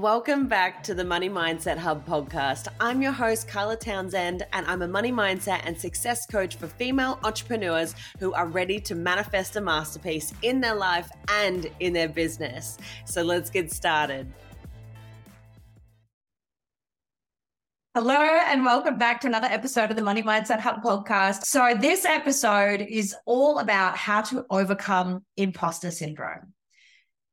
Welcome back to the Money Mindset Hub podcast. I'm your host, Carla Townsend, and I'm a money mindset and success coach for female entrepreneurs who are ready to manifest a masterpiece in their life and in their business. So let's get started. Hello and welcome back to another episode of the Money Mindset Hub podcast. So this episode is all about how to overcome imposter syndrome.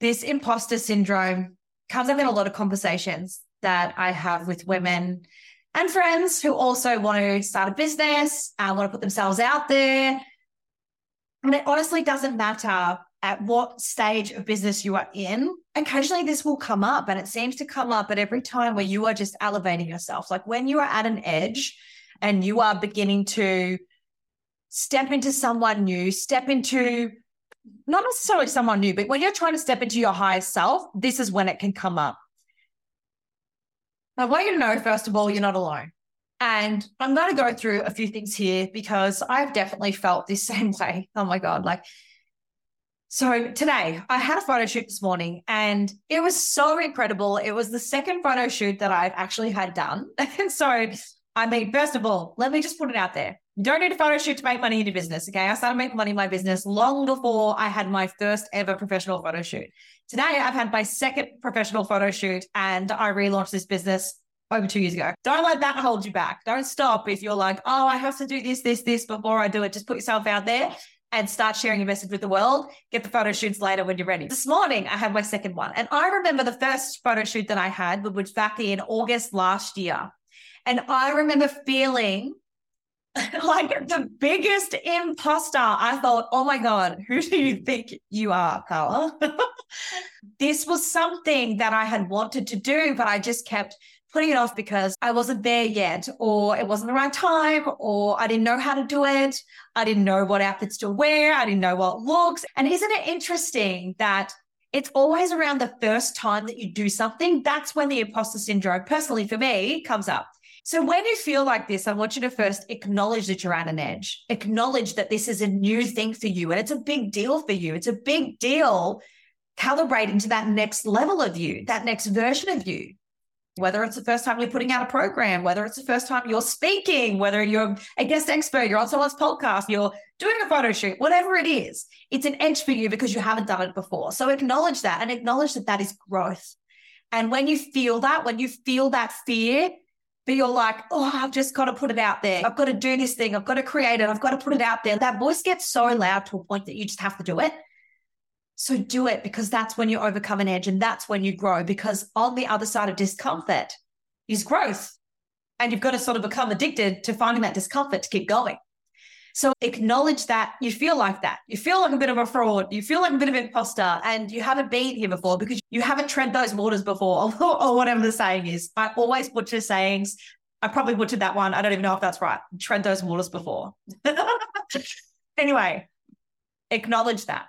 This imposter syndrome comes up in a lot of conversations that I have with women and friends who also want to start a business and want to put themselves out there. And it honestly doesn't matter at what stage of business you are in. Occasionally this will come up, and it seems to come up at every time where you are just elevating yourself. Like when you are at an edge and you are beginning to step into someone new, step into not necessarily someone new, but when you're trying to step into your higher self, this is when it can come up. I want you to know, first of all, you're not alone. And I'm going to go through a few things here because I've definitely felt this same way. Oh my God. So today I had a photo shoot this morning and it was so incredible. It was the second photo shoot that I've actually had done. And so, I mean, first of all, let me just put it out there. You don't need a photo shoot to make money in your business, okay? I started making money in my business long before I had my first ever professional photo shoot. Today, I've had my second professional photo shoot and I relaunched this business over 2 years ago. Don't let that hold you back. Don't stop if you're like, oh, I have to do this before I do it. Just put yourself out there and start sharing your message with the world. Get the photo shoots later when you're ready. This morning, I had my second one. And I remember the first photo shoot that I had, which was back in August last year. And I remember feeling like the biggest imposter. I thought, oh my God, who do you think you are, Carla? This was something that I had wanted to do, but I just kept putting it off because I wasn't there yet, or it wasn't the right time, or I didn't know how to do it. I didn't know what outfits to wear. I didn't know what looks. And isn't it interesting that it's always around the first time that you do something, that's when the imposter syndrome, personally for me, comes up. So when you feel like this, I want you to first acknowledge that you're at an edge. Acknowledge that this is a new thing for you and it's a big deal for you. It's a big deal. Calibrate into that next level of you, that next version of you. Whether it's the first time you're putting out a program, whether it's the first time you're speaking, whether you're a guest expert, you're on someone's podcast, you're doing a photo shoot, whatever it is, it's an edge for you because you haven't done it before. So acknowledge that and acknowledge that that is growth. And when you feel that fear, but you're like, oh, I've just got to put it out there. I've got to do this thing. I've got to create it. I've got to put it out there. That voice gets so loud to a point that you just have to do it. So do it, because that's when you overcome an edge and that's when you grow, because on the other side of discomfort is growth. And you've got to sort of become addicted to finding that discomfort to keep going. So acknowledge that you feel like that. You feel like a bit of a fraud. You feel like a bit of an imposter and you haven't been here before because you haven't tread those waters before, or whatever the saying is. I always butcher sayings. I probably butchered that one. I don't even know if that's right. Tread those waters before. Anyway, acknowledge that.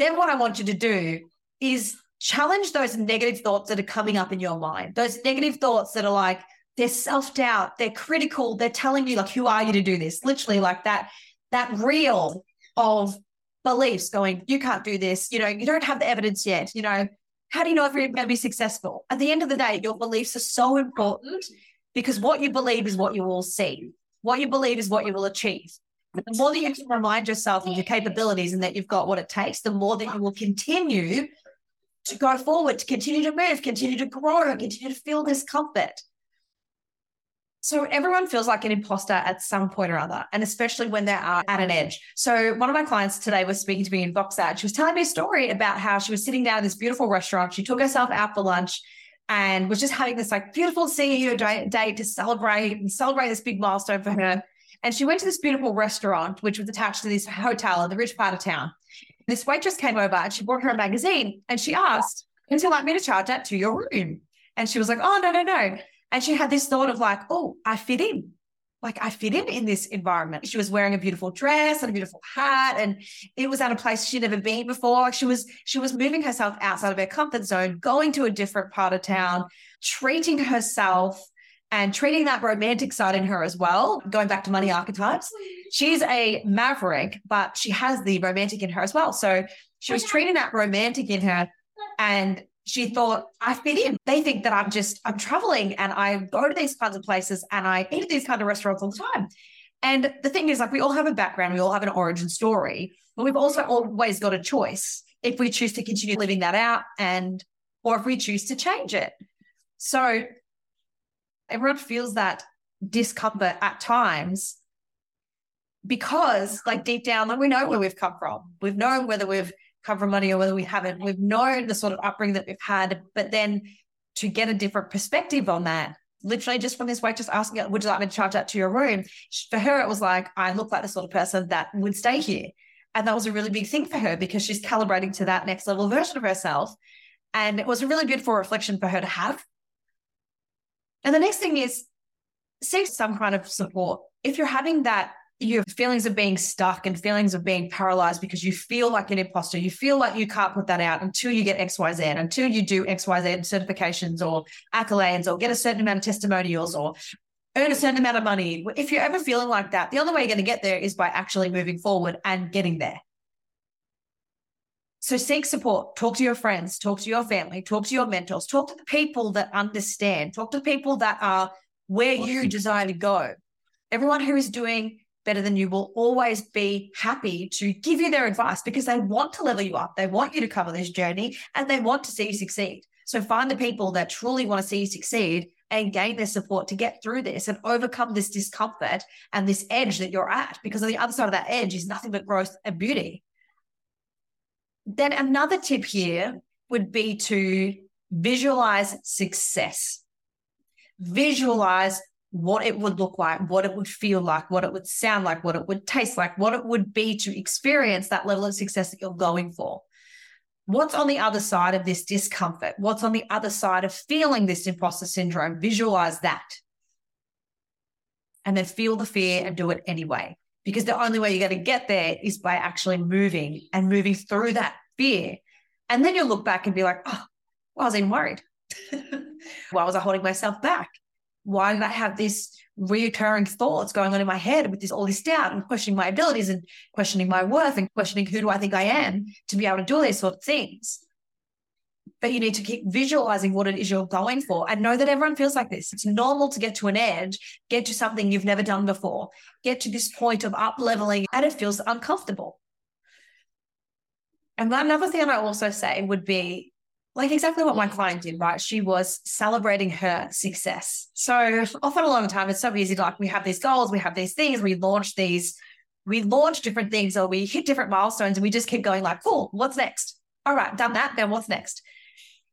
Then what I want you to do is challenge those negative thoughts that are coming up in your mind. Those negative thoughts that are like, they're self-doubt, they're critical, they're telling you like, who are you to do this? Literally like that reel of beliefs going, you can't do this, you know, you don't have the evidence yet, you know, how do you know if you're going to be successful? At the end of the day, your beliefs are so important because what you believe is what you will see. What you believe is what you will achieve. The more that you can remind yourself of your capabilities and that you've got what it takes, the more that you will continue to go forward, to continue to move, continue to grow, continue to feel this comfort. So everyone feels like an imposter at some point or other, and especially when they are at an edge. So one of my clients today was speaking to me in Voxer. She was telling me a story about how she was sitting down at this beautiful restaurant. She took herself out for lunch and was just having this like beautiful CEO day to celebrate this big milestone for her. And she went to this beautiful restaurant, which was attached to this hotel in the rich part of town. This waitress came over and she brought her a magazine and she asked, would you like me to charge that to your room? And she was like, oh, no. And she had this thought of like, oh, I fit in. Like I fit in this environment. She was wearing a beautiful dress and a beautiful hat, and it was at a place she'd never been before. Like she was moving herself outside of her comfort zone, going to a different part of town, treating herself and treating that romantic side in her as well. Going back to money archetypes, she's a maverick, but she has the romantic in her as well. So she was treating that romantic in her and she thought, I fit in. They think that I'm traveling and I go to these kinds of places and I eat at these kinds of restaurants all the time. And the thing is, like, we all have a background, we all have an origin story, but we've also always got a choice if we choose to continue living that out or if we choose to change it. So everyone feels that discomfort at times because, like, deep down, like, we know where we've come from. We've known whether we've come from money or whether we haven't. We've known the sort of upbringing that we've had, but then to get a different perspective on that, literally just from this waitress asking, would you like me to charge that to your room? For her, it was like, I look like the sort of person that would stay here. And that was a really big thing for her because she's calibrating to that next level version of herself. And it was a really beautiful reflection for her to have. And the next thing is seek some kind of support. If you're having that, your feelings of being stuck and feelings of being paralyzed because you feel like an imposter, you feel like you can't put that out until you get X, Y, Z, until you do X, Y, Z certifications or accolades or get a certain amount of testimonials or earn a certain amount of money. If you're ever feeling like that, the only way you're going to get there is by actually moving forward and getting there. So seek support, talk to your friends, talk to your family, talk to your mentors, talk to the people that understand, talk to the people that are where you desire to go. Everyone who is doing better than you will always be happy to give you their advice because they want to level you up. They want you to cover this journey and they want to see you succeed. So find the people that truly want to see you succeed and gain their support to get through this and overcome this discomfort and this edge that you're at, because on the other side of that edge is nothing but growth and beauty. Then another tip here would be to visualize success. Visualize what it would look like, what it would feel like, what it would sound like, what it would taste like, what it would be to experience that level of success that you're going for. What's on the other side of this discomfort? What's on the other side of feeling this imposter syndrome? Visualize that. And then feel the fear and do it anyway, because the only way you're going to get there is by actually moving and moving through that fear. And then you'll look back and be like, oh, well, I was even worried. Why was I holding myself back? Why did I have this recurring thoughts going on in my head with all this doubt and questioning my abilities and questioning my worth and questioning who do I think I am to be able to do these sort of things? But you need to keep visualizing what it is you're going for and know that everyone feels like this. It's normal to get to an edge, get to something you've never done before, get to this point of up-leveling, and it feels uncomfortable. And another thing I also say would be, like, exactly what my client did, right? She was celebrating her success. So often a lot of the time, it's so easy. Like, we have these goals, we have these things, we launch different things, or we hit different milestones, and we just keep going like, cool, what's next? All right, done that, then what's next?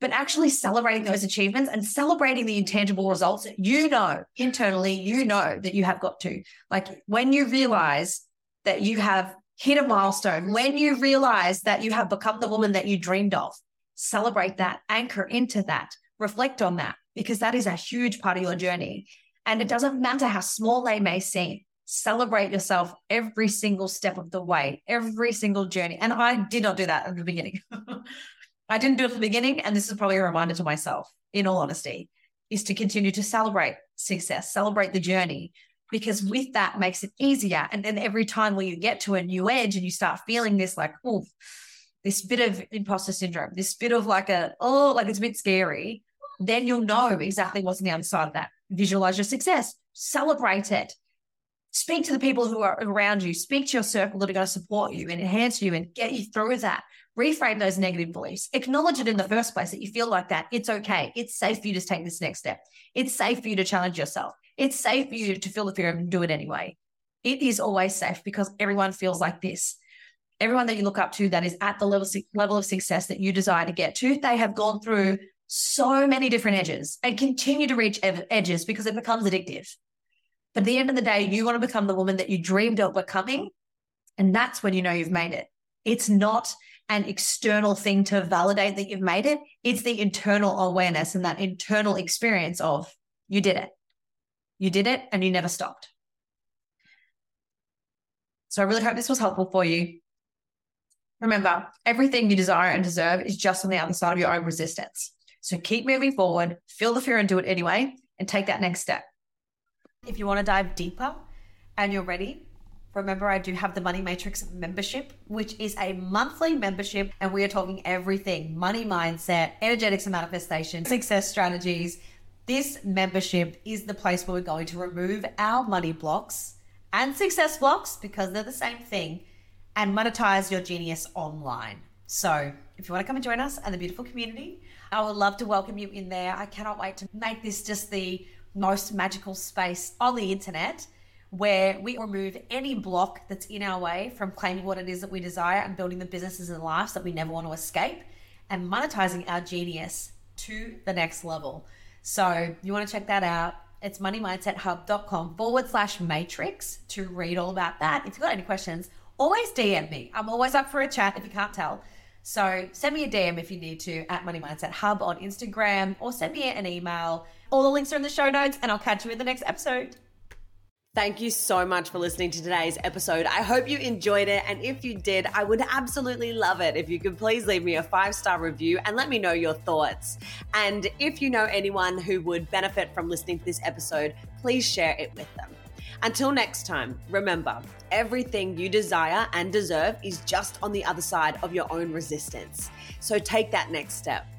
But actually celebrating those achievements and celebrating the intangible results that you know internally, you know that you have got to. Like, when you realize that you have hit a milestone, when you realize that you have become the woman that you dreamed of, celebrate that, anchor into that, reflect on that, because that is a huge part of your journey. And it doesn't matter how small they may seem, celebrate yourself every single step of the way, every single journey. And I did not do that at the beginning. I didn't do it at the beginning. And this is probably a reminder to myself, in all honesty, is to continue to celebrate success, celebrate the journey, because with that makes it easier. And then every time where you get to a new edge and you start feeling this, like, ooh, this bit of imposter syndrome, this bit of like it's a bit scary, then you'll know exactly what's on the other side of that. Visualize your success, celebrate it, speak to the people who are around you, speak to your circle that are going to support you and enhance you and get you through that. Reframe those negative beliefs. Acknowledge it in the first place that you feel like that. It's okay. It's safe for you to take this next step. It's safe for you to challenge yourself. It's safe for you to feel the fear and do it anyway. It is always safe because everyone feels like this. Everyone that you look up to that is at the level of success that you desire to get to, they have gone through so many different edges and continue to reach edges because it becomes addictive. But at the end of the day, you want to become the woman that you dreamed of becoming, and that's when you know you've made it. It's not an external thing to validate that you've made it. It's the internal awareness and that internal experience of you did it. You did it and you never stopped. So I really hope this was helpful for you. Remember, everything you desire and deserve is just on the other side of your own resistance. So keep moving forward, feel the fear and do it anyway, and take that next step. If you want to dive deeper and you're ready Remember, I do have the Money Matrix membership, which is a monthly membership, and we are talking everything: money mindset, energetics and manifestation, success strategies. This membership is the place where we're going to remove our money blocks and success blocks, because they're the same thing, and monetize your genius online. So if you want to come and join us and the beautiful community, I would love to welcome you in there. I cannot wait to make this just the most magical space on the internet, where we remove any block that's in our way from claiming what it is that we desire and building the businesses and lives that we never want to escape, and monetizing our genius to the next level. So you want to check that out. It's moneymindsethub.com/matrix to read all about that. If you've got any questions, always DM me. I'm always up for a chat, if you can't tell. So send me a DM if you need to, at Money Mindset Hub on Instagram, or send me an email. All the links are in the show notes, and I'll catch you in the next episode. Thank you so much for listening to today's episode. I hope you enjoyed it. And if you did, I would absolutely love it if you could please leave me a 5-star review and let me know your thoughts. And if you know anyone who would benefit from listening to this episode, please share it with them. Until next time, remember, everything you desire and deserve is just on the other side of your own resistance. So take that next step.